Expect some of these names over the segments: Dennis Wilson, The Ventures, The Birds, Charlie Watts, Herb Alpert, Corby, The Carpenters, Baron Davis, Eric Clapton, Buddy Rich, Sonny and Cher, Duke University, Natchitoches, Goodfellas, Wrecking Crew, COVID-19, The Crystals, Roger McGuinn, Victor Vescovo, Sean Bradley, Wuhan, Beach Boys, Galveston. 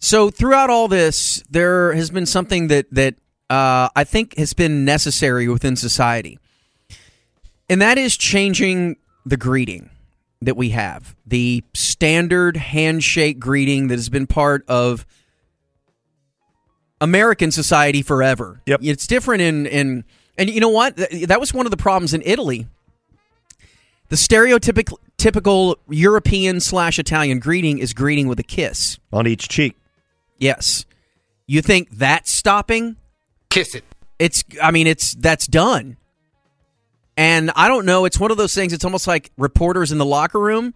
So throughout all this, there has been something that I think has been necessary within society, and that is changing the greeting that we have. The standard handshake greeting that has been part of American society forever. Yep. It's different and you know what? That was one of the problems in Italy. The stereotypical European/Italian greeting is greeting with a kiss. On each cheek. Yes. You think that's stopping? Kiss it. That's done. And I don't know, it's one of those things, it's almost like reporters in the locker room.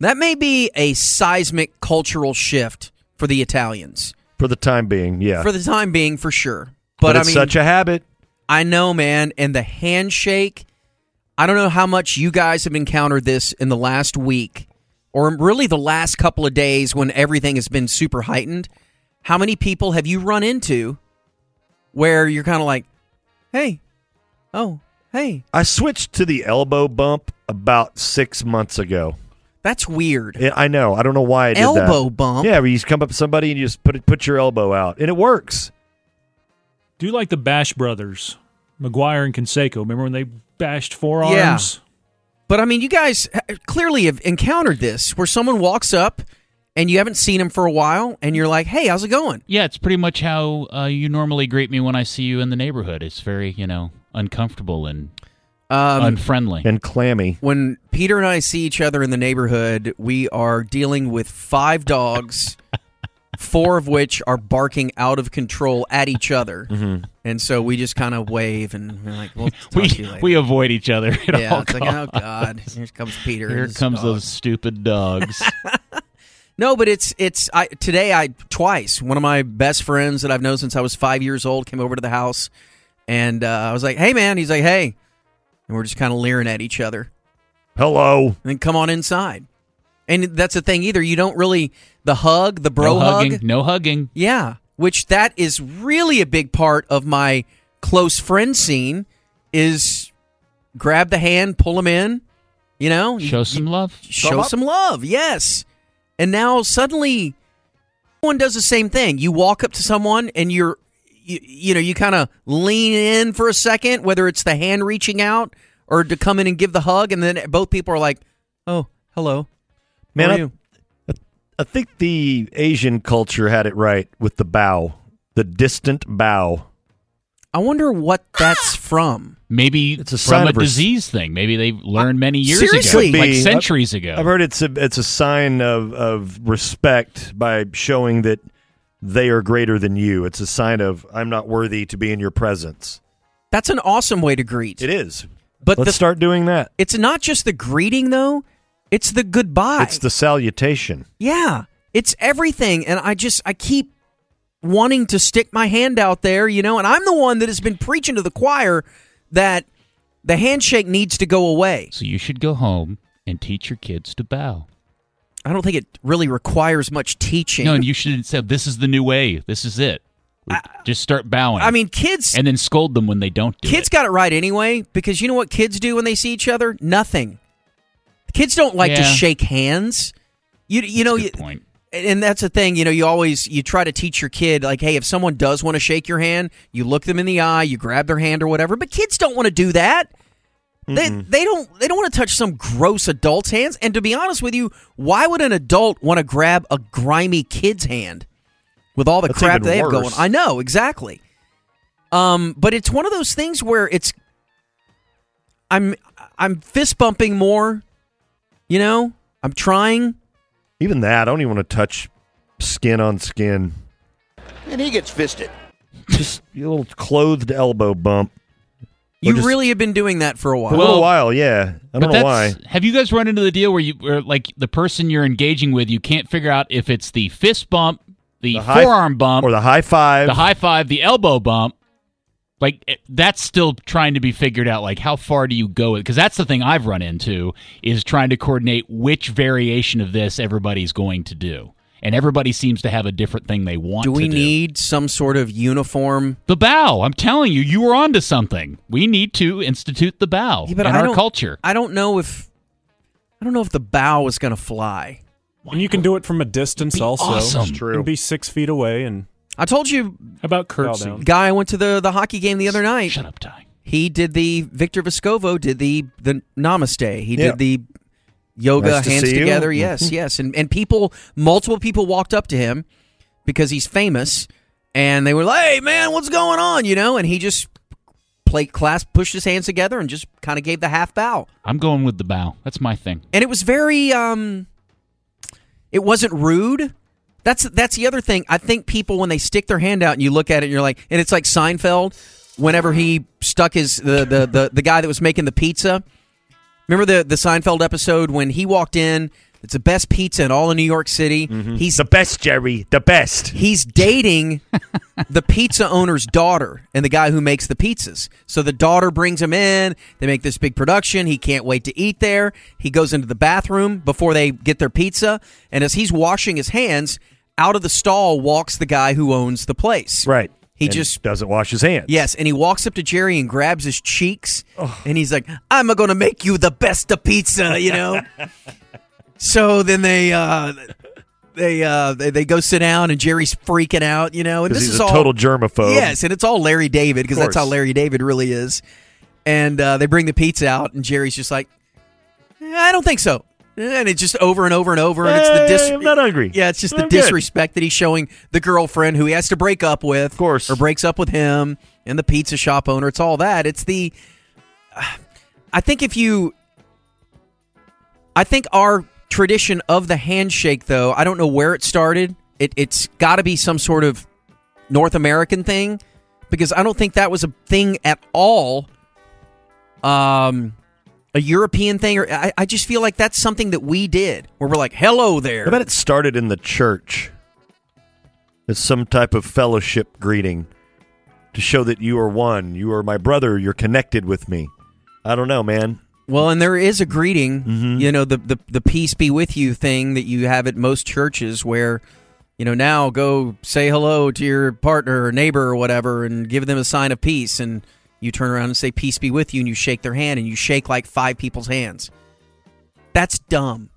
That may be a seismic cultural shift for the Italians. For the time being, yeah. For the time being, for sure. But it's such a habit. I know, man. And the handshake, I don't know how much you guys have encountered this in the last week, or really the last couple of days when everything has been super heightened. How many people have you run into where you're kind of like, hey, oh, hey. I switched to the elbow bump about 6 months ago. That's weird. I know. I don't know why I did that. Elbow bump? Yeah, where you just come up to somebody and you just put your elbow out, and it works. Do you like the Bash Brothers, McGuire and Canseco? Remember when they bashed forearms? Yeah. But, you guys clearly have encountered this, where someone walks up and you haven't seen him for a while, and you're like, hey, how's it going? Yeah, it's pretty much how you normally greet me when I see you in the neighborhood. It's very, uncomfortable and unfriendly. And clammy. When Peter and I see each other in the neighborhood, we are dealing with 5 dogs, 4 of which are barking out of control at each other. Mm-hmm. And so we just kind of wave, and we're like, we'll talk to you later. We avoid each other at all costs. It's like, oh, God, here comes Peter. Here comes those stupid dogs. No, but today, one of my best friends that I've known since I was 5 years old came over to the house, and I was like, hey, man. He's like, hey. And we're just kind of leering at each other. Hello. And then come on inside. And that's the thing either. You don't really, the hug, the bro hug. No hugging. Yeah, which that is really a big part of my close friend scene is grab the hand, pull them in, Show some love. Show some love, yes. And now suddenly, everyone does the same thing. You walk up to someone and you kind of lean in for a second, whether it's the hand reaching out or to come in and give the hug, and then both people are like, oh, hello. Man, how are you? I think the Asian culture had it right with the bow, the distant bow. I wonder what that's from. Maybe it's from a disease thing. Maybe they learned many years ago, like centuries ago. I've heard it's a sign of respect by showing that they are greater than you. It's a sign of I'm not worthy to be in your presence. That's an awesome way to greet. It is. But let's start doing that. It's not just the greeting, though. It's the goodbye. It's the salutation. Yeah. It's everything. And I keep wanting to stick my hand out there, and I'm the one that has been preaching to the choir that the handshake needs to go away. So you should go home and teach your kids to bow. I don't think it really requires much teaching. No, and you should have said, this is the new way. This is it. Just start bowing. Kids... And then scold them when they don't do it. Kids got it right anyway, because you know what kids do when they see each other? Nothing. Kids don't like to shake hands. That's a good point. And that's the thing, you try to teach your kid, like, hey, if someone does want to shake your hand, you look them in the eye, you grab their hand or whatever, but kids don't want to do that. Mm-mm. They don't want to touch some gross adult's hands. And to be honest with you, why would an adult want to grab a grimy kid's hand with all the crap they have going? I know, exactly. But it's one of those things where it's I'm fist bumping more, I'm trying. Even that, I don't even want to touch skin on skin. And he gets fisted. Just a little clothed elbow bump. Really have been doing that for a while. Yeah. I don't know why. Have you guys run into the deal where the person you're engaging with, you can't figure out if it's the fist bump, the forearm bump, or the high five, the elbow bump? That's still trying to be figured out, how far do you go? Because that's the thing I've run into, is trying to coordinate which variation of this everybody's going to do. And everybody seems to have a different thing they want to do. Do we need some sort of uniform? The bow. I'm telling you were onto something. We need to institute the bow in our culture. I don't know if the bow is going to fly. And you can do it from a distance also. Awesome. That's true. You can be 6 feet away. And I told you about Kurtz. Guy I went to the hockey game the other night. Shut up, Ty. He did the, Victor Vescovo did the namaste. He did the yoga, nice hands together. Yes. And people, multiple people walked up to him because he's famous. And they were like, hey, man, what's going on? You know, and he just played class, pushed his hands together, and just kind of gave the half bow. I'm going with the bow. That's my thing. And it was very, it wasn't rude. That's the other thing. I think people, when they stick their hand out and you look at it, and you're like, and it's like Seinfeld, whenever he stuck his, the guy that was making the pizza. Remember the Seinfeld episode when he walked in? It's the best pizza in all of New York City. Mm-hmm. He's the best, Jerry. The best. He's dating the pizza owner's daughter and the guy who makes the pizzas. So the daughter brings him in. They make this big production. He can't wait to eat there. He goes into the bathroom before they get their pizza. And as he's washing his hands, out of the stall walks the guy who owns the place. Right. He just doesn't wash his hands. Yes, and he walks up to Jerry and grabs his cheeks. Oh. And he's like, I'm going to make you the best of pizza, you know? So then they go sit down, and Jerry's freaking out, you know. And this is a total germaphobe. Yes, and it's all Larry David, because that's how Larry David really is. And they bring the pizza out, and Jerry's just like, I don't think so. And it's just over and over and over. And it's I'm not hungry. Yeah, it's just the disrespect that he's showing the girlfriend who he has to break up with. Of course. Or breaks up with him, and the pizza shop owner. It's all that. It's the... I think if you... I think our... tradition of the handshake, though, I don't know where it started. It's got to be some sort of North American thing, because I don't think that was a thing at all, a European thing. Or I just feel like that's something that we did, where we're like, hello there. I bet it started in the church as some type of fellowship greeting to show that you are one. You are my brother. You're connected with me. I don't know, man. Well, and there is a greeting, you know, the peace be with you thing that you have at most churches where, you know, now go say hello to your partner or neighbor or whatever and give them a sign of peace. And you turn around and say, peace be with you, and you shake their hand, and you shake like five people's hands. That's dumb.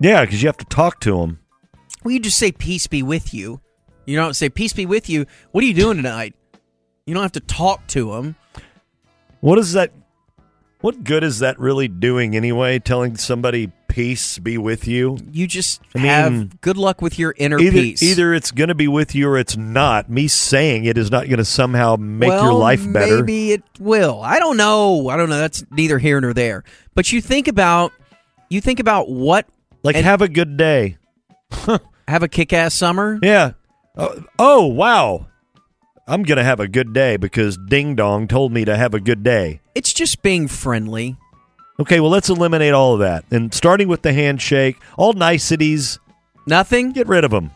Yeah, because you have to talk to them. Well, you just say, peace be with you. You don't say, peace be with you. What are you doing tonight? You don't have to talk to them. What is that? What good is that really doing anyway, telling somebody, peace be with you? You just have good luck with your inner peace. Either it's going to be with you or it's not. Me saying it is not going to somehow make your life better. Maybe it will. I don't know. That's neither here nor there. But you think about what... Like, have a good day. Have a kick-ass summer? Yeah. Oh, wow. I'm going to have a good day because Ding Dong told me to have a good day. It's just being friendly. Okay, well, let's eliminate all of that. And starting with the handshake, all niceties. Nothing? Get rid of them.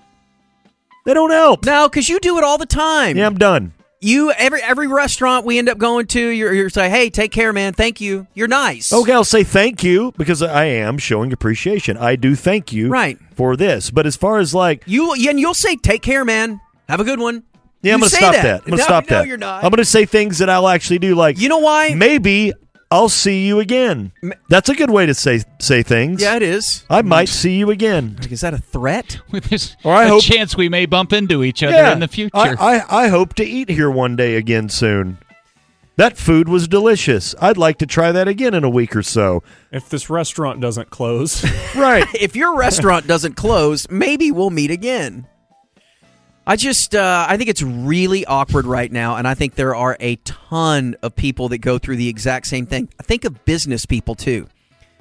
They don't help. No, because you do it all the time. Yeah, I'm done. You, every restaurant we end up going to, you're saying, hey, take care, man. Thank you. You're nice. Okay, I'll say thank you because I am showing appreciation. I do thank you for this. But as far as like... You'll say, take care, man. Have a good one. Yeah, I'm going to stop that. I'm going to stop that. No, you're not. I'm going to say things that I'll actually do, like, you know why? Maybe I'll see you again. That's a good way to say things. Yeah, it is. I might see you again. Like, is that a threat? There's a chance we may bump into each other in the future. I hope to eat here one day again soon. That food was delicious. I'd like to try that again in a week or so. If this restaurant doesn't close. Right. If your restaurant doesn't close, maybe we'll meet again. I just, I think it's really awkward right now, and I think there are a ton of people that go through the exact same thing. I think of business people, too.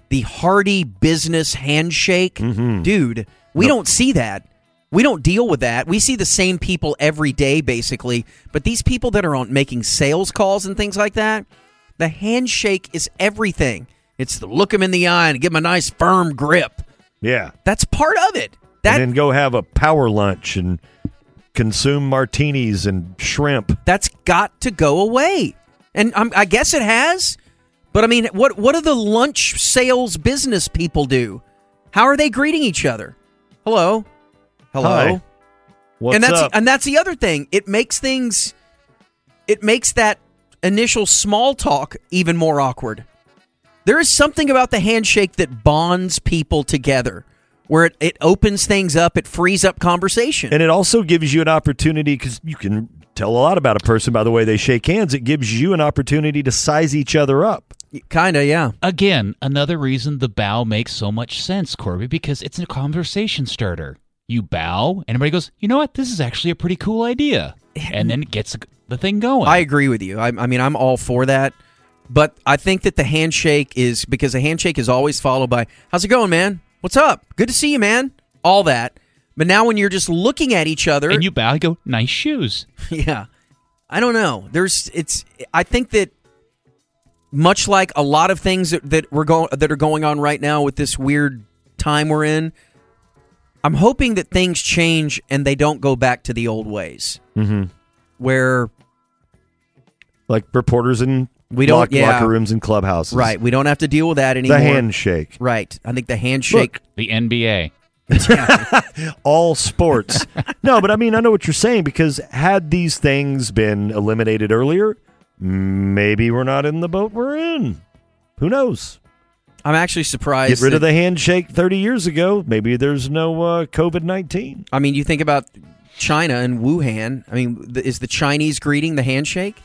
The hearty business handshake. Mm-hmm. Dude, we don't see that. We don't deal with that. We see the same people every day, basically, but these people that are on making sales calls and things like that, the handshake is everything. It's the look them in the eye and give them a nice, firm grip. Yeah. That's part of it. And then go have a power lunch and... consume martinis and shrimp. That's got to go away. And I guess it has. But, I mean, what do the lunch sales business people do? How are they greeting each other? Hello. Hello. Hi. What's up? And that's the other thing. It makes that initial small talk even more awkward. There is something about the handshake that bonds people together, where it opens things up, it frees up conversation. And it also gives you an opportunity, because you can tell a lot about a person by the way they shake hands. It gives you an opportunity to size each other up. Kind of, yeah. Again, another reason the bow makes so much sense, Corby, because it's a conversation starter. You bow, and everybody goes, you know what? This is actually a pretty cool idea. And then it gets the thing going. I agree with you. I mean, I'm all for that. But I think that the handshake is, because the handshake is always followed by, how's it going, man? What's up? Good to see you, man. All that. But now when you're just looking at each other. And you bow and go, nice shoes. Yeah. I don't know. I think that much like a lot of things that are going on right now with this weird time we're in, I'm hoping that things change and they don't go back to the old ways. Mm-hmm. Where. Like reporters and. We don't locker rooms and clubhouses. Right. We don't have to deal with that anymore. The handshake. Right. I think the handshake. Look, the NBA. All sports. No, but I mean, I know what you're saying, because had these things been eliminated earlier, maybe we're not in the boat we're in. Who knows? I'm actually surprised. Get rid of the handshake 30 years ago. Maybe there's no COVID-19. I mean, you think about China and Wuhan. I mean, is the Chinese greeting the handshake?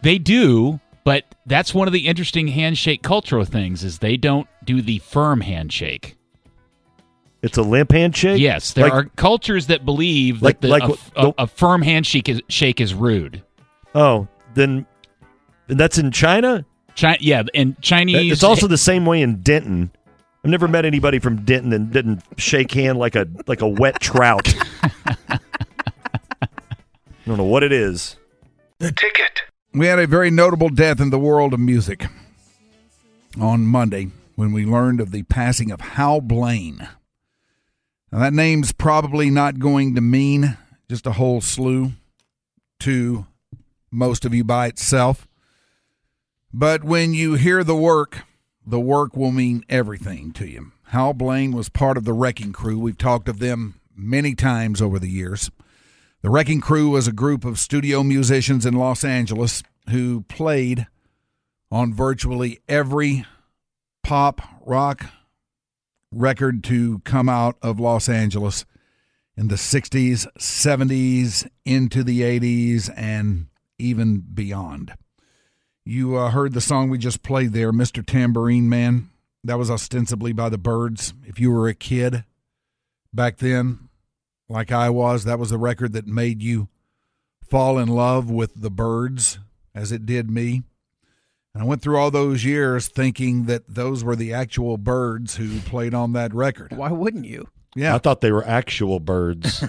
They do. But that's one of the interesting handshake cultural things, is they don't do the firm handshake. It's a limp handshake? Yes. There are cultures that believe that a firm handshake is rude. Oh, then that's in China? And Chinese... It's also the same way in Denton. I've never met anybody from Denton that didn't shake hand like a wet trout. I don't know what it is. The ticket. We had a very notable death in the world of music on Monday when we learned of the passing of Hal Blaine. Now, that name's probably not going to mean just a whole slew to most of you by itself. But when you hear the work will mean everything to you. Hal Blaine was part of the Wrecking Crew. We've talked of them many times over the years. The Wrecking Crew was a group of studio musicians in Los Angeles who played on virtually every pop, rock record to come out of Los Angeles in the 60s, 70s, into the 80s, and even beyond. You heard the song we just played there, Mr. Tambourine Man. That was ostensibly by the Birds. If you were a kid back then, like I was, that was the record that made you fall in love with the Birds, as it did me. And I went through all those years thinking that those were the actual Birds who played on that record. Why wouldn't you? Yeah. I thought they were actual birds.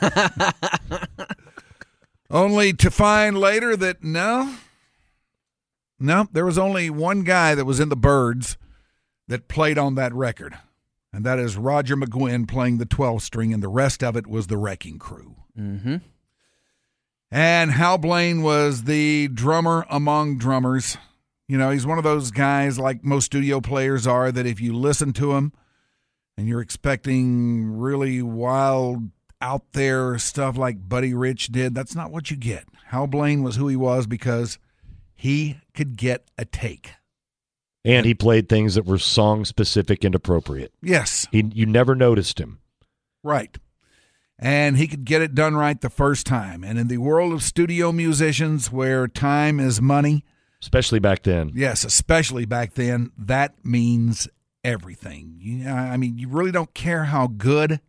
Only to find later that no, there was only one guy that was in the Birds that played on that record. And that is Roger McGuinn playing the 12th string, and the rest of it was the Wrecking Crew. Mm-hmm. And Hal Blaine was the drummer among drummers. You know, he's one of those guys, like most studio players are, that if you listen to him and you're expecting really wild, out there stuff like Buddy Rich did, that's not what you get. Hal Blaine was who he was because he could get a take. And he played things that were song-specific and appropriate. Yes. You never noticed him. Right. And he could get it done right the first time. And in the world of studio musicians where time is money. Especially back then. Yes, especially back then. That means everything. You really don't care how good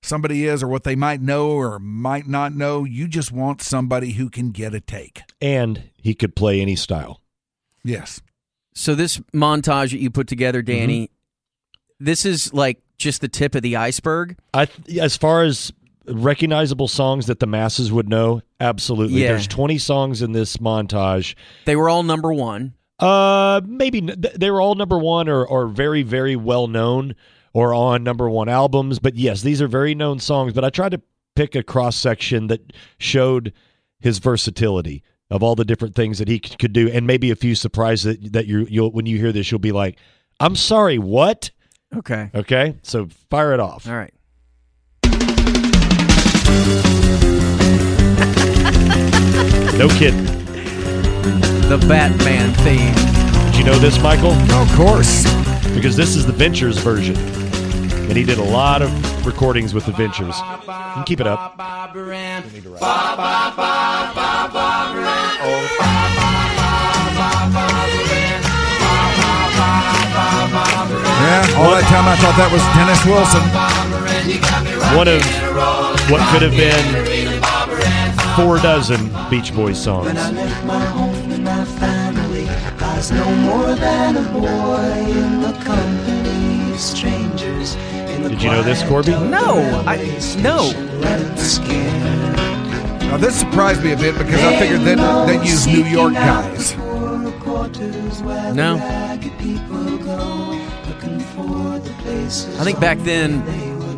somebody is or what they might know or might not know. You just want somebody who can get a take. And he could play any style. Yes. So this montage that you put together, Danny, mm-hmm. This is like just the tip of the iceberg? As far as recognizable songs that the masses would know, absolutely. Yeah. There's 20 songs in this montage. They were all number one. Maybe they were all number one or very, very well known or on number one albums. But yes, these are very known songs. But I tried to pick a cross-section that showed his versatility of all the different things that he could do, and maybe a few surprises that you'll when you hear this, you'll be like, I'm sorry, what? Okay, so fire it off. All right. No kidding. The Batman theme. Did you know this, Michael? Oh, of course. because this is the Ventures version. And he did a lot of recordings with the Ventures. You can keep it up. Yeah, all that time I thought that was Dennis Wilson. One of what could have been 4 dozen Beach Boys songs. When I left my home and my family, I was no more than a boy in the company of strangers. Did you know this, Corby? No. Now, this surprised me a bit because I figured that they used New York guys. No. I think back then,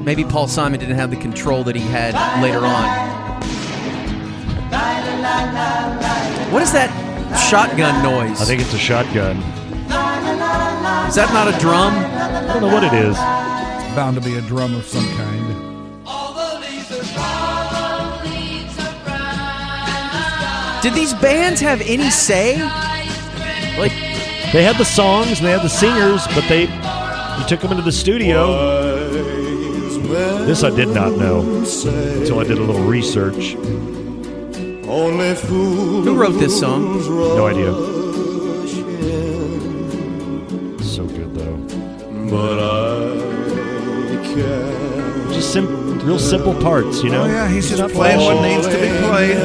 maybe Paul Simon didn't have the control that he had later on. What is that shotgun noise? I think it's a shotgun. Is that not a drum? I don't know what it is. It's bound to be a drum of some kind. Did these bands have any say? Like, they had the songs, and they had the singers, but you took them into the studio. This I did not know until I did a little research. Who wrote this song? No idea. So good, though. But just real simple parts, you know? Oh, yeah, he's just playing what needs to be played.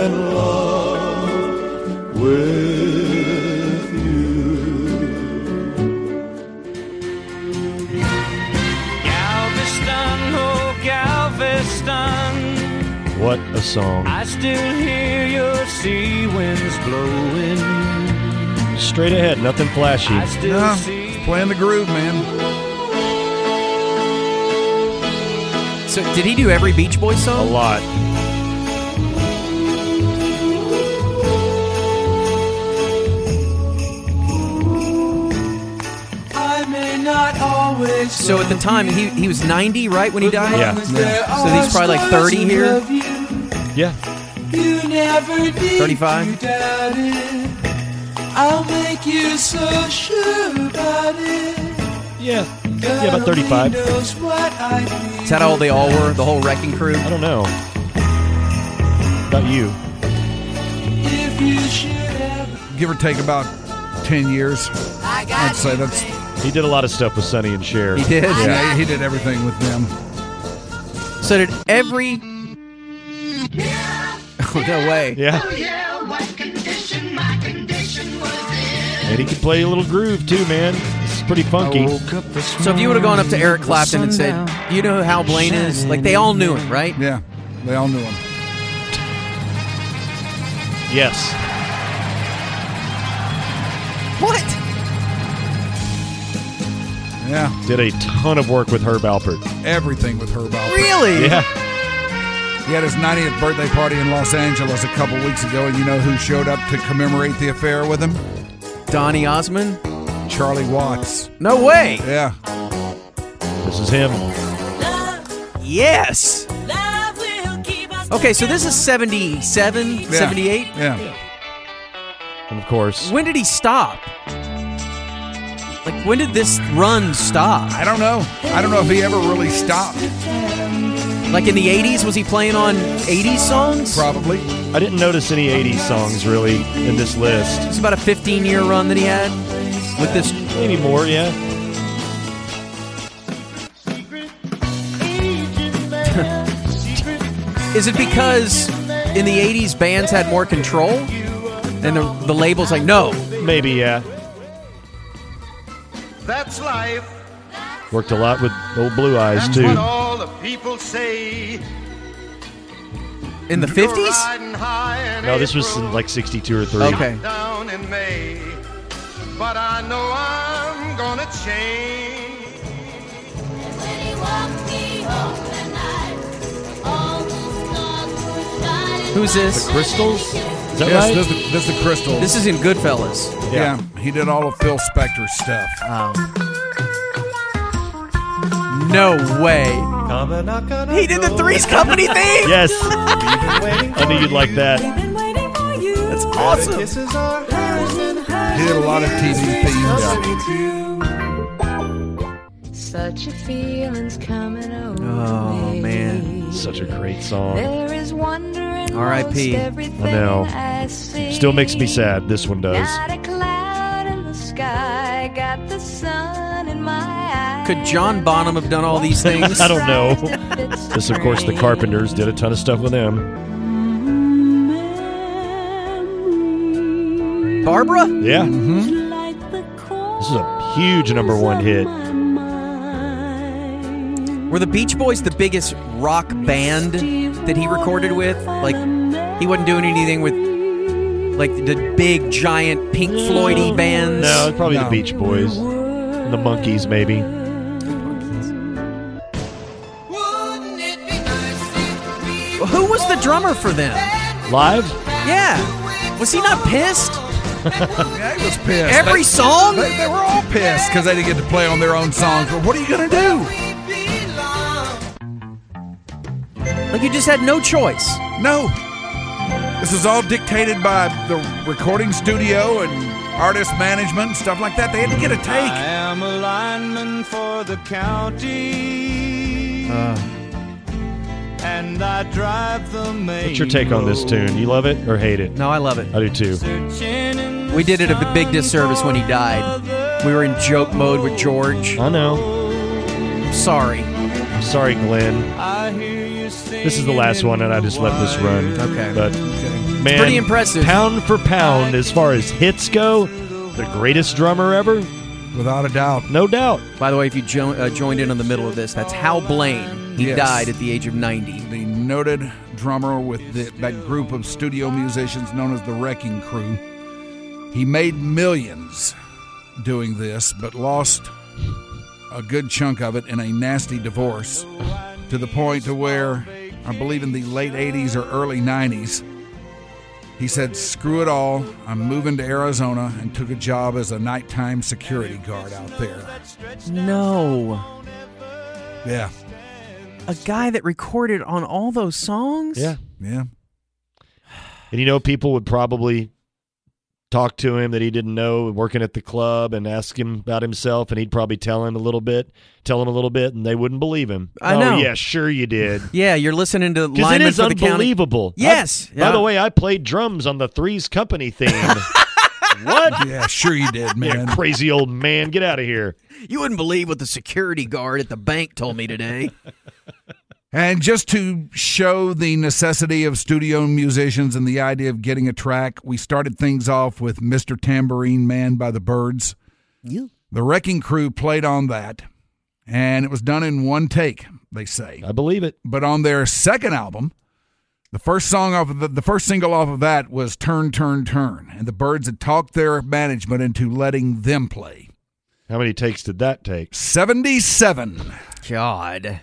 With you. Galveston, oh Galveston. What a song. I still hear your sea winds blowing. Straight ahead, nothing flashy. He's playing the groove, man. So did he do every Beach Boys song? A lot. So at the time, he was 90, right, when he died? Yeah. So he's probably like 30 here? Yeah. 35? I'll make you so sure about it. Yeah. Yeah, about 35. Is that how old they all were, the whole Wrecking Crew? I don't know. About you. Give or take about 10 years. I'd say that's... He did a lot of stuff with Sonny and Cher. He did? Yeah, he did everything with them. So did every... Oh, no way. Yeah. And he could play a little groove, too, man. It's pretty funky. So if you would have gone up to Eric Clapton and said, do you know who Hal Blaine is? Like, they all knew him, right? Yeah, they all knew him. Yes. What? Yeah. Did a ton of work with Herb Alpert. Everything with Herb Alpert. Really? Yeah. He had his 90th birthday party in Los Angeles a couple weeks ago, and you know who showed up to commemorate the affair with him? Donny Osmond? Charlie Watts. No way! Yeah. This is him. Love. Yes! Love will keep us okay, so this is 77, 78? Yeah. And of course... When did he stop? Like, when did this run stop? I don't know. I don't know if he ever really stopped. Like in the 80s, was he playing on 80s songs? Probably. I didn't notice any 80s songs, really, in this list. It's about a 15-year run that he had with this. Maybe more, yeah. Is it because in the 80s, bands had more control? And the label's like, no. Maybe, yeah. That's life. Worked a lot with old Blue Eyes, too. That's what all the people say. In the 50s? No, this was in like 62 or 3. Okay. Down in May, but I know I'm gonna change. When he walked me home tonight, all the stars were shining. Who's this? The Crystals? Is that right? This is the Crystals. This is in Goodfellas. Yeah. He did all of Phil Spector's stuff. Oh. No way. He did the Three's Company thing? Yes. I knew you'd like that. That's awesome. He did a lot of TV themes. Such a feeling's coming over me. Oh, man. Such a great song. There is wonder in R.I.P. I know. I see. Still makes me sad. This one does. Not a cloud in the sky. Got the sun in my eye. Could John Bonham have done all these things? I don't know. This, of course, the Carpenters did a ton of stuff with them. Barbara? Yeah. Mm-hmm. This is a huge number one hit. Were the Beach Boys the biggest rock band that he recorded with? Like, he wasn't doing anything with, like, the big, giant Pink Floyd-y bands? No, it's probably the Beach Boys. The Monkees, maybe. Who was the drummer for them? Live? Yeah. Was he not pissed? Yeah, he was pissed. Every song? They were all pissed because they didn't get to play on their own songs. But what are you going to do? Like, you just had no choice. No. This is all dictated by the recording studio and artist management and stuff like that. They had to get a take. I am a lineman for the county. And I drive the main. What's your take on this tune? You love it or hate it? No, I love it. I do too. We did it a big disservice when he died. We were in joke mode with George. I know. I'm sorry. I'm sorry, Glenn. This is the last one, and I just let this run. Okay. But, man, it's pretty impressive. Pound for pound, as far as hits go, the greatest drummer ever. Without a doubt. No doubt. By the way, if you joined in on the middle of this, that's Hal Blaine. He died at the age of 90. The noted drummer with that group of studio musicians known as the Wrecking Crew. He made millions doing this, but lost a good chunk of it in a nasty divorce to the point to where, I believe in the late 80s or early 90s, he said, screw it all, I'm moving to Arizona, and took a job as a nighttime security guard out there. No. Yeah. A guy that recorded on all those songs? Yeah. Yeah. And, you know, people would probably talk to him that he didn't know, working at the club, and ask him about himself, and he'd probably tell him a little bit, and they wouldn't believe him. I know. Oh, yeah, sure you did. Yeah, you're listening to Lineman for the County. Because it is unbelievable. Yes. By the way, I played drums on the Three's Company theme. What? Yeah, sure you did, man. Yeah, crazy old man. Get out of here. You wouldn't believe what the security guard at the bank told me today. And just to show the necessity of studio musicians and the idea of getting a track, we started things off with Mr. Tambourine Man by the Birds. Yeah. The Wrecking Crew played on that, and it was done in one take, they say. I believe it. But on their second album, the first single off of that was Turn, Turn, Turn, and the Birds had talked their management into letting them play. How many takes did that take? 77. God.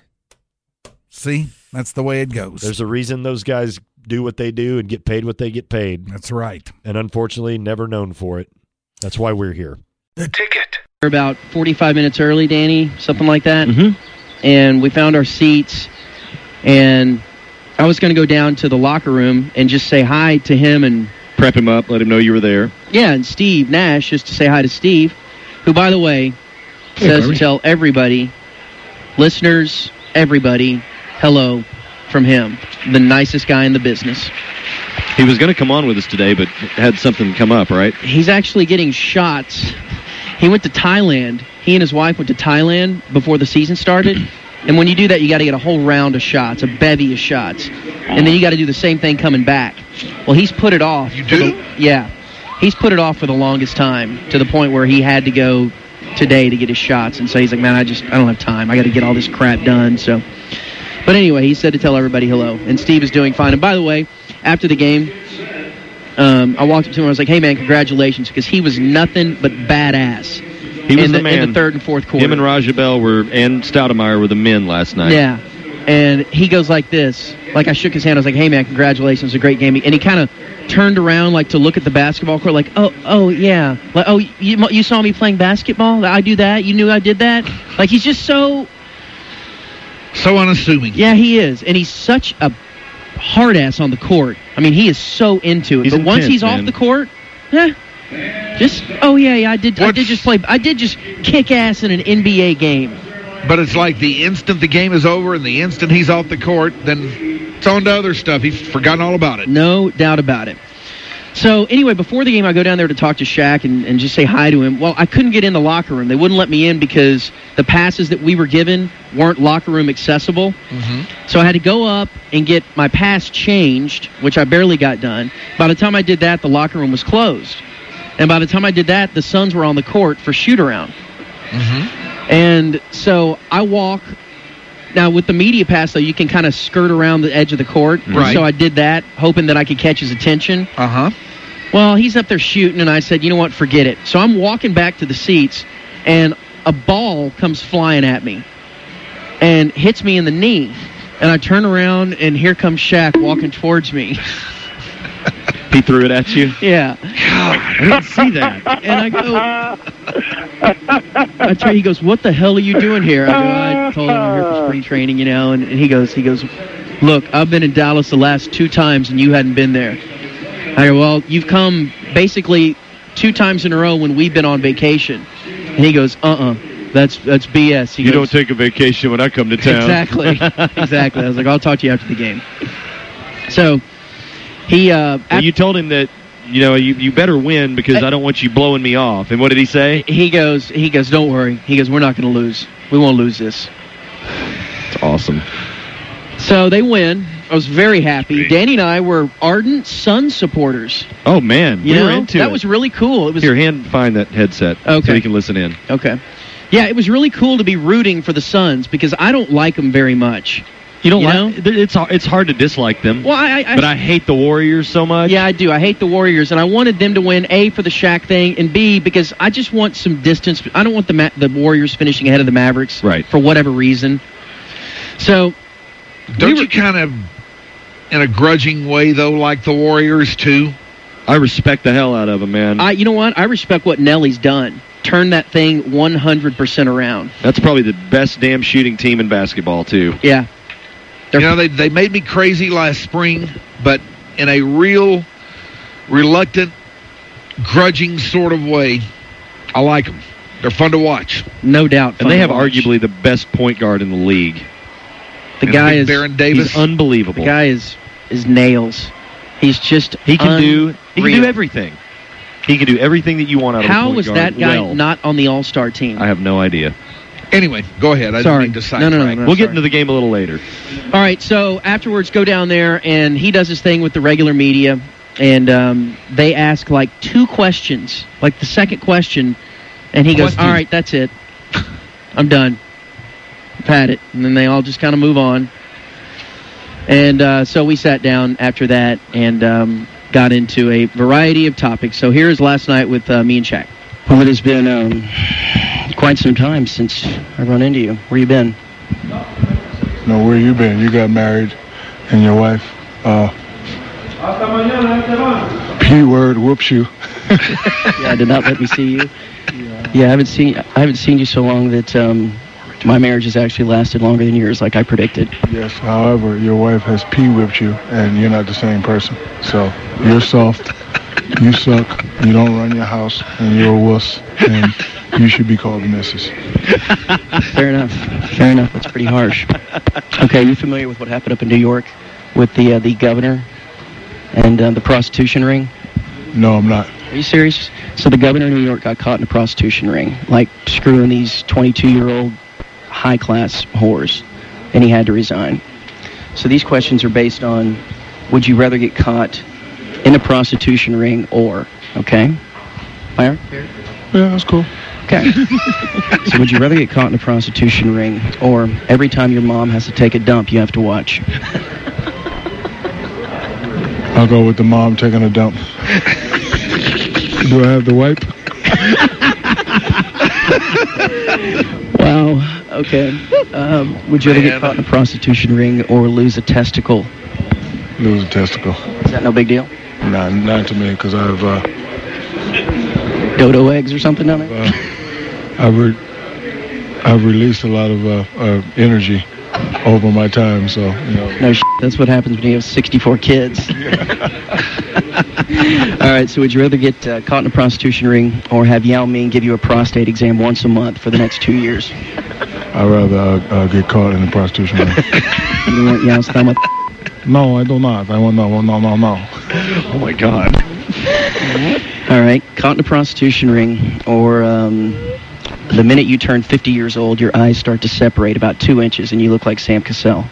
See, that's the way it goes. There's a reason those guys do what they do and get paid what they get paid. That's right. And unfortunately, never known for it. That's why we're here. The ticket. We're about 45 minutes early, Danny, something like that. Mm-hmm. And we found our seats. And I was going to go down to the locker room and just say hi to him and prep him up, let him know you were there. Yeah, and Steve Nash, just to say hi to Steve, who, by the way, says to tell everybody, listeners, everybody, hello from him, the nicest guy in the business. He was going to come on with us today, but had something come up, right? He's actually getting shots. He went to Thailand. He and his wife went to Thailand before the season started. And when you do that, you got to get a whole round of shots, a bevy of shots. And then you got to do the same thing coming back. Well, he's put it off. You do? Yeah. He's put it off for the longest time, to the point where he had to go today to get his shots. And so he's like, man, I don't have time. I got to get all this crap done, so... But anyway, he said to tell everybody hello, and Steve is doing fine. And by the way, after the game, I walked up to him and I was like, hey, man, congratulations, because he was nothing but badass. He was the man. In the third and fourth quarter. Him and Rajabell and Stoudemire were the men last night. Yeah, and he goes like this. Like, I shook his hand. I was like, hey, man, congratulations. It was a great game. And he kind of turned around, like, to look at the basketball court, like, oh, yeah. Like, oh, you saw me playing basketball? I do that? You knew I did that? Like, he's just so... So unassuming. Yeah, he is. And he's such a hard ass on the court. I mean, he is so into it. He's but intense, once he's man. Off the court, just I did just play. I did just kick ass in an NBA game. But it's like the instant the game is over and the instant he's off the court, then it's on to other stuff. He's forgotten all about it. No doubt about it. So, anyway, before the game, I go down there to talk to Shaq and just say hi to him. Well, I couldn't get in the locker room. They wouldn't let me in because the passes that we were given weren't locker room accessible. Mm-hmm. So I had to go up and get my pass changed, which I barely got done. By the time I did that, the locker room was closed. And by the time I did that, the Suns were on the court for shoot-around. Mm-hmm. And so I walk. Now, with the media pass, though, you can kind of skirt around the edge of the court. Right. So I did that, hoping that I could catch his attention. Uh-huh. Well, he's up there shooting, and I said, you know what, forget it. So I'm walking back to the seats, and a ball comes flying at me and hits me in the knee. And I turn around, and here comes Shaq walking towards me. He threw it at you? Yeah. God, I didn't see that. And I go, he goes, what the hell are you doing here? I go, I told him I'm here for spring training, you know, and he goes, look, I've been in Dallas the last 2 times and you hadn't been there. I go, well, you've come basically 2 times in a row when we've been on vacation. And he goes, that's BS. He goes, don't take a vacation when I come to town. Exactly. I was like, I'll talk to you after the game. So... you told him that, you know, you better win because I don't want you blowing me off. And what did he say? He goes, don't worry. He goes, we're not going to lose. We won't lose this. It's awesome. So they win. I was very happy. Danny and I were ardent Sun supporters. Oh, man. We were into it. That was really cool. It was... Here, find that headset so you can listen in. Okay. Yeah, it was really cool to be rooting for the Suns because I don't like them very much. You don't like them? It's hard to dislike them. Well, but I hate the Warriors so much. Yeah, I do. I hate the Warriors, and I wanted them to win, A, for the Shaq thing, and B, because I just want some distance. I don't want the Warriors finishing ahead of the Mavericks for whatever reason. So, you kind of, in a grudging way, though, like the Warriors, too? I respect the hell out of them, man. You know what? I respect what Nelly's done. Turn that thing 100% around. That's probably the best damn shooting team in basketball, too. Yeah. You know, they made me crazy last spring, but in a real reluctant, grudging sort of way, I like them. They're fun to watch. No doubt. And they have arguably the best point guard in the league. The guy is Baron Davis. He's unbelievable. The guy is nails. He's just he can do everything. He can do everything that you want out of a point guard. How was that guy not on the All-Star team? I have no idea. Anyway, go ahead. Sorry. Didn't mean to sidetrack. No, we'll get into the game a little later. All right, so afterwards, go down there, and he does his thing with the regular media, and they ask, 2 questions, the second question, and he goes, all right, that's it. I'm done. Pat it. And then they all just kind of move on. And so we sat down after that and got into a variety of topics. So here is last night with me and Shaq. Well, it has been quite some time since I run into you. Where you been? No, where you been? You got married, and your wife, P-word whoops you. Yeah, did not let me see you. Yeah, I haven't seen you so long that my marriage has actually lasted longer than yours, like I predicted. Yes, however, your wife has P-whipped you, and you're not the same person. So, you're soft. You suck, you don't run your house, and you're a wuss, and you should be called a missus. Fair enough. That's pretty harsh. Okay, are you familiar with what happened up in New York with the governor and the prostitution ring? No, I'm not. Are you serious? So the governor of New York got caught in a prostitution ring, screwing these 22-year-old high-class whores, and he had to resign. So these questions are based on, would you rather get caught in a prostitution ring or, okay? Byron? Yeah, that's cool. Okay. So would you rather get caught in a prostitution ring or every time your mom has to take a dump, you have to watch? I'll go with the mom taking a dump. Do I have the wipe? Wow. Okay. Would you rather get caught in a prostitution ring or lose a testicle? Lose a testicle. Is that no big deal? Nah, not to me, because I have, dodo eggs or something down there? I've released a lot of energy over my time, so, you know. No, that's what happens when you have 64 kids. All right, so would you rather get caught in a prostitution ring or have Yao Ming give you a prostate exam once a month for the next 2 years? I'd rather get caught in the prostitution ring. You don't want your stomach? No, I do not. I want no. Oh, my God. All right. Caught in the prostitution ring, or the minute you turn 50 years old, your eyes start to separate about 2 inches, and you look like Sam Cassell.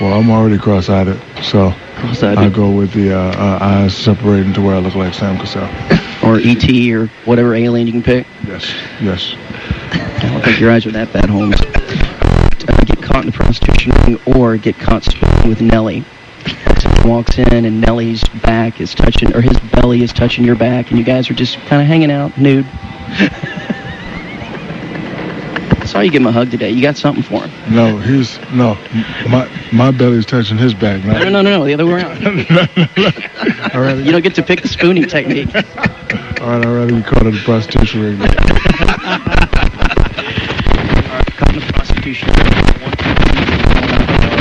Well, I'm already cross-eyed, so I go with the eyes separating to where I look like Sam Cassell. Or E.T. or whatever alien you can pick? Yes. I don't think your eyes are that bad, Holmes. Get caught in the prostitution ring, or get caught speaking with Nellie. Someone walks in and Nellie's back is touching, or his belly is touching your back, and you guys are just kind of hanging out, nude. I saw you give him a hug today. You got something for him. No, my belly's touching his back. Not... No, the other way around. All right. You don't get to pick the spooning technique. All right, I'd rather you caught in the prostitution ring. All right, caught in the prostitution ring.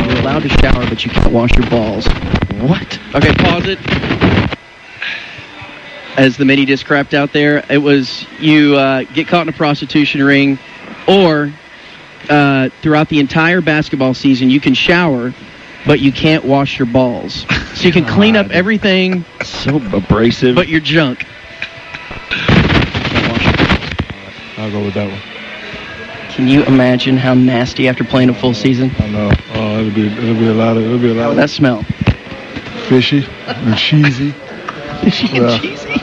You're allowed to shower, but you can't wash your balls. What? Okay, pause it. As the mini-disc crapped out there, it was you get caught in a prostitution ring, or throughout the entire basketball season, you can shower, but you can't wash your balls. So you can clean up everything. So abrasive. But your junk. I'll go with that one. Can you imagine how nasty after playing a full season? I know. Oh, it'll be a lot. How would that smell? Fishy and cheesy. Fishy and cheesy.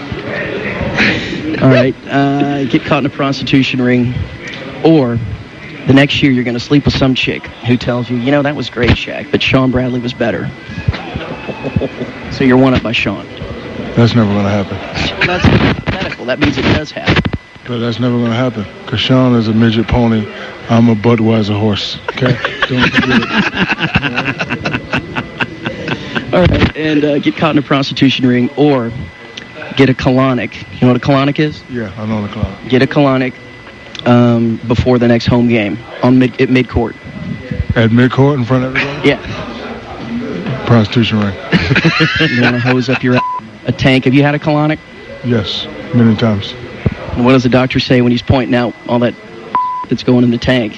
All right. Get caught in a prostitution ring. Or the next year you're going to sleep with some chick who tells you, that was great, Shaq, but Sean Bradley was better. So you're one up by Sean. That's never going to happen. That's hypothetical. That means it does happen. But that's never going to happen, because Sean is a midget pony. I'm a Budweiser horse. Okay? Don't forget it. All right, and get caught in a prostitution ring, or get a colonic. You know what a colonic is? Yeah, I know what a colonic. Get a colonic. Before the next home game at mid-court. At mid-court in front of everybody? Yeah. Prostitution ring. You want to hose up your a tank. Have you had a colonic? Yes, many times. And what does the doctor say when he's pointing out all that that's going in the tank?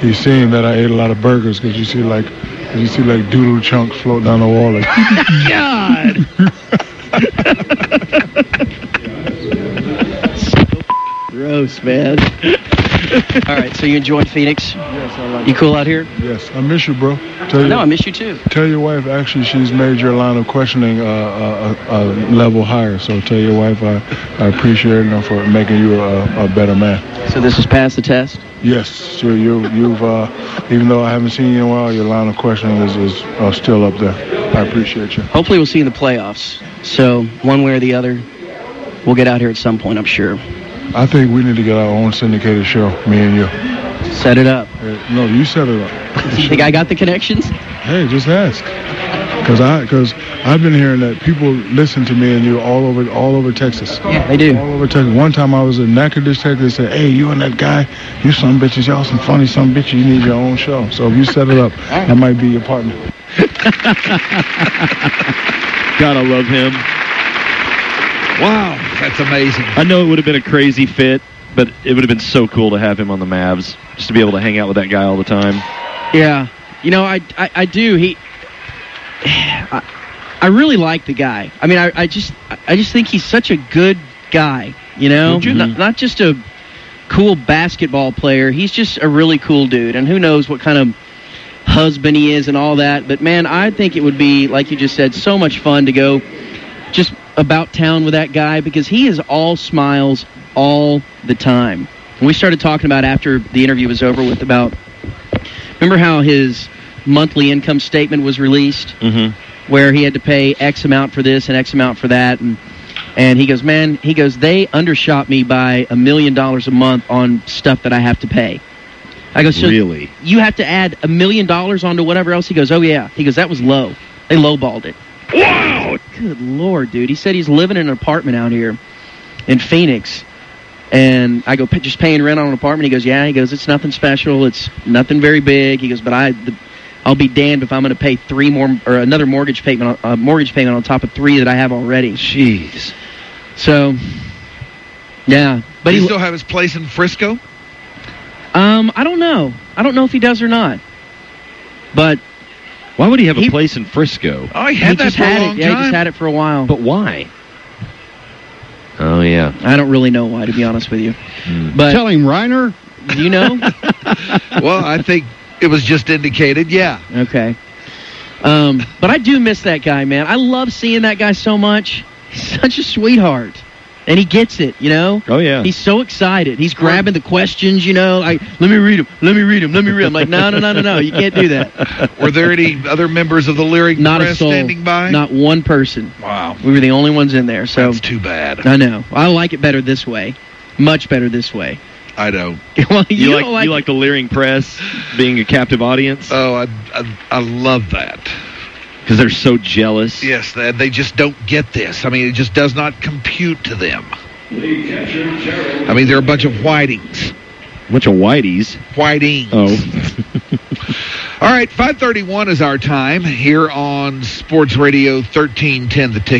He's saying that I ate a lot of burgers, because you see like doodle chunks float down the wall. Like, God! Gross, man. All right, so you enjoyed Phoenix? Yes, I like it. You cool out here? Yes, I miss you, bro. I miss you too. Tell your wife, actually, she's made your line of questioning a level higher. So tell your wife I appreciate her for making you a better man. So this has passed the test? Yes, so you've even though I haven't seen you in a while, your line of questioning is still up there. I appreciate you. Hopefully, we'll see you in the playoffs. So one way or the other, we'll get out here at some point, I'm sure. I think we need to get our own syndicated show, me and you. Set it up. No, you set it up. You think I got the connections? Hey, just ask. Because I've been hearing that people listen to me and you all over Texas. Yeah, they do. All over Texas. One time I was in Natchitoches, Texas. They said, hey, you and that guy, you some bitches, y'all some funny some bitches. You need your own show. So if you set it up, right. That might be your partner. Gotta love him. Wow, that's amazing. I know it would have been a crazy fit, but it would have been so cool to have him on the Mavs, just to be able to hang out with that guy all the time. Yeah. I do. I really like the guy. I mean, I just think he's such a good guy, Mm-hmm. Not just a cool basketball player. He's just a really cool dude, and who knows what kind of husband he is and all that. But, man, I think it would be, like you just said, so much fun to go just about town with that guy, because he is all smiles all the time. And we started talking about, after the interview was over with, about, remember how his monthly income statement was released, mm-hmm. where he had to pay X amount for this and X amount for that, and he goes, man, they undershot me by $1 million a month on stuff that I have to pay. I go, so really? You have to add $1 million onto whatever else? He goes, oh yeah. He goes, that was low. They lowballed it. Wow! Good Lord, dude. He said he's living in an apartment out here in Phoenix. And I go, just paying rent on an apartment? He goes, yeah. He goes, it's nothing special. It's nothing very big. He goes, but I'll be damned if I'm going to pay three more, or another mortgage payment on top of three that I have already. Jeez. So, yeah. But he still have his place in Frisco? I don't know. I don't know if he does or not. But why would he have a place in Frisco? Oh, he had that for a long time. Yeah, he just had it for a while. But why? Oh, yeah. I don't really know why, to be honest with you. But tell him, Reiner. Do you know? Well, I think it was just indicated, yeah. Okay. But I do miss that guy, man. I love seeing that guy so much. He's such a sweetheart. And he gets it, you know? Oh, yeah. He's so excited. He's grabbing the questions, you know? Like, let me read them. I'm like, no. You can't do that. Were there any other members of the Lyric Press standing by? Not one person. Wow. We were the only ones in there. So that's too bad. I know. I like it better this way. Much better this way. I know. Well, you like the Leering Press being a captive audience? Oh, I love that. Because they're so jealous. Yes, they just don't get this. I mean, it just does not compute to them. I mean, they're a bunch of whitings. A bunch of whiteys? Whitings. Oh. All right, 5:31 is our time here on Sports Radio 1310 The Ticket.